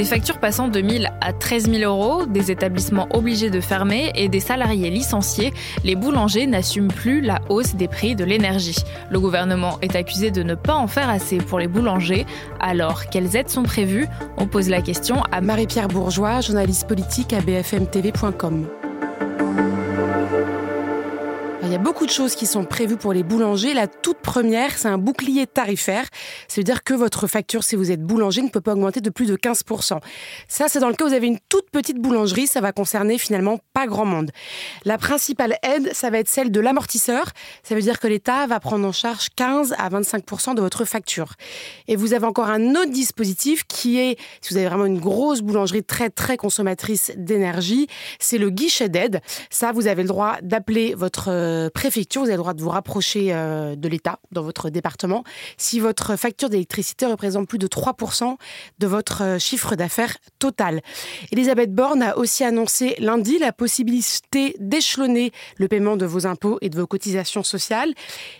Des factures passant de 1 000 à 13 000 euros, des établissements obligés de fermer et des salariés licenciés, les boulangers n'assument plus la hausse des prix de l'énergie. Le gouvernement est accusé de ne pas en faire assez pour les boulangers. Alors, quelles aides sont prévues ? On pose la question à Marie-Pierre Bourgeois, journaliste politique à BFMTV.com. Il y a beaucoup de choses qui sont prévues pour les boulangers. La toute première, c'est un bouclier tarifaire. Ça veut dire que votre facture, si vous êtes boulanger, ne peut pas augmenter de plus de 15%. Ça, c'est dans le cas où vous avez une toute petite boulangerie. Ça va concerner finalement pas grand monde. La principale aide, ça va être celle de l'amortisseur. Ça veut dire que l'État va prendre en charge 15 à 25% de votre facture. Et vous avez encore un autre dispositif qui est, si vous avez vraiment une grosse boulangerie très, très consommatrice d'énergie, c'est le guichet d'aide. Ça, vous avez le droit d'appeler votre préfecture, vous avez le droit de vous rapprocher de l'État dans votre département. Si votre facture d'électricité représente plus de 3% de votre chiffre d'affaires total. Elisabeth Borne a aussi annoncé lundi la possibilité d'échelonner le paiement de vos impôts et de vos cotisations sociales.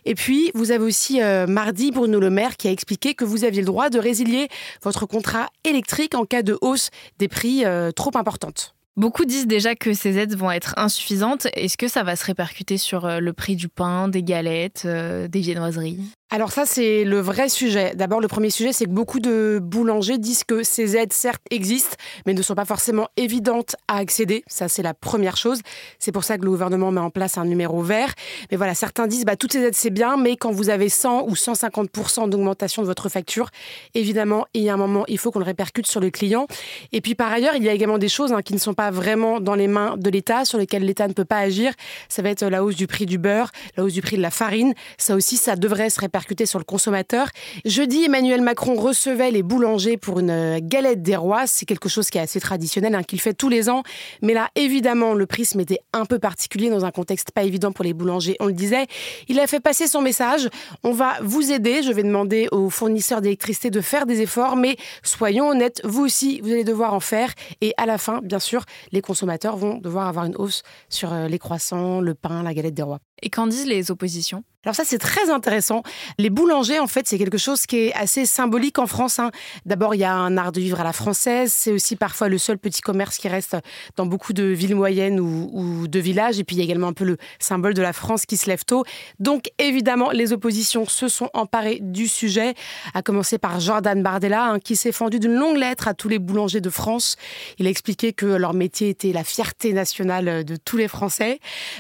Et puis, vous avez aussi mardi Bruno Le Maire qui a expliqué que vous aviez le droit de résilier votre contrat électrique en cas de hausse des prix trop importante. Beaucoup disent déjà que ces aides vont être insuffisantes. Est-ce que ça va se répercuter sur le prix du pain, des galettes, des viennoiseries ? Alors ça, c'est le vrai sujet. D'abord, le premier sujet, c'est que beaucoup de boulangers disent que ces aides, certes, existent, mais ne sont pas forcément évidentes à accéder. Ça, c'est la première chose. C'est pour ça que le gouvernement met en place un numéro vert. Mais voilà, certains disent, toutes ces aides, c'est bien, mais quand vous avez 100 ou 150% d'augmentation de votre facture, évidemment, il y a un moment, il faut qu'on le répercute sur le client. Et puis, par ailleurs, il y a également des choses qui ne sont pas vraiment dans les mains de l'État, sur lesquelles l'État ne peut pas agir. Ça va être la hausse du prix du beurre, la hausse du prix de la farine. Ça aussi, ça devrait se répercuter sur le consommateur. Jeudi, Emmanuel Macron recevait les boulangers pour une galette des rois. C'est quelque chose qui est assez traditionnel, qu'il fait tous les ans. Mais là, évidemment, le prisme était un peu particulier dans un contexte pas évident pour les boulangers, on le disait. Il a fait passer son message. On va vous aider. Je vais demander aux fournisseurs d'électricité de faire des efforts. Mais soyons honnêtes, vous aussi, vous allez devoir en faire. Et à la fin, bien sûr, les consommateurs vont devoir avoir une hausse sur les croissants, le pain, la galette des rois. Et qu'en disent les oppositions ? Alors ça, c'est très intéressant. Les boulangers, en fait, c'est quelque chose qui est assez symbolique en France. D'abord, il y a un art de vivre à la française. C'est aussi parfois le seul petit commerce qui reste dans beaucoup de villes moyennes ou de villages. Et puis, il y a également un peu le symbole de la France qui se lève tôt. Donc, évidemment, les oppositions se sont emparées du sujet, à commencer par Jordan Bardella, qui s'est fendu d'une longue lettre à tous les boulangers de France. Il a expliqué que leur métier était la fierté nationale de tous les Français.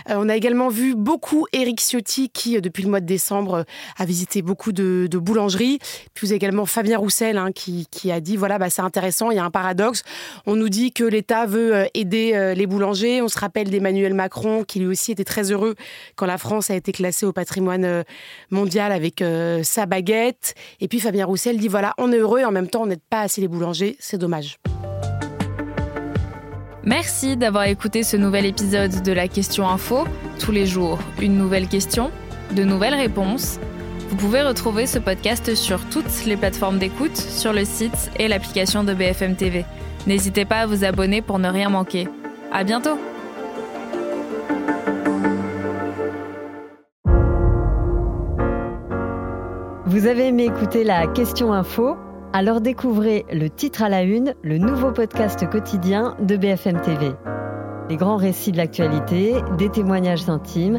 On a également vu beaucoup Éric Ciotti qui, depuis le mois de décembre, a visité beaucoup de boulangeries. Puis vous avez également Fabien Roussel qui a dit c'est intéressant, il y a un paradoxe. On nous dit que l'État veut aider les boulangers. On se rappelle d'Emmanuel Macron qui lui aussi était très heureux quand la France a été classée au patrimoine mondial avec sa baguette. Et puis Fabien Roussel dit on est heureux et en même temps on n'aide pas assez les boulangers, c'est dommage. Merci d'avoir écouté ce nouvel épisode de La Question Info. Tous les jours, une nouvelle question. De nouvelles réponses. Vous pouvez retrouver ce podcast sur toutes les plateformes d'écoute, sur le site et l'application de BFM TV. N'hésitez pas à vous abonner pour ne rien manquer. À bientôt! Vous avez aimé écouter la Question Info ? Alors découvrez Le Titre à la Une, le nouveau podcast quotidien de BFM TV. Les grands récits de l'actualité, des témoignages intimes,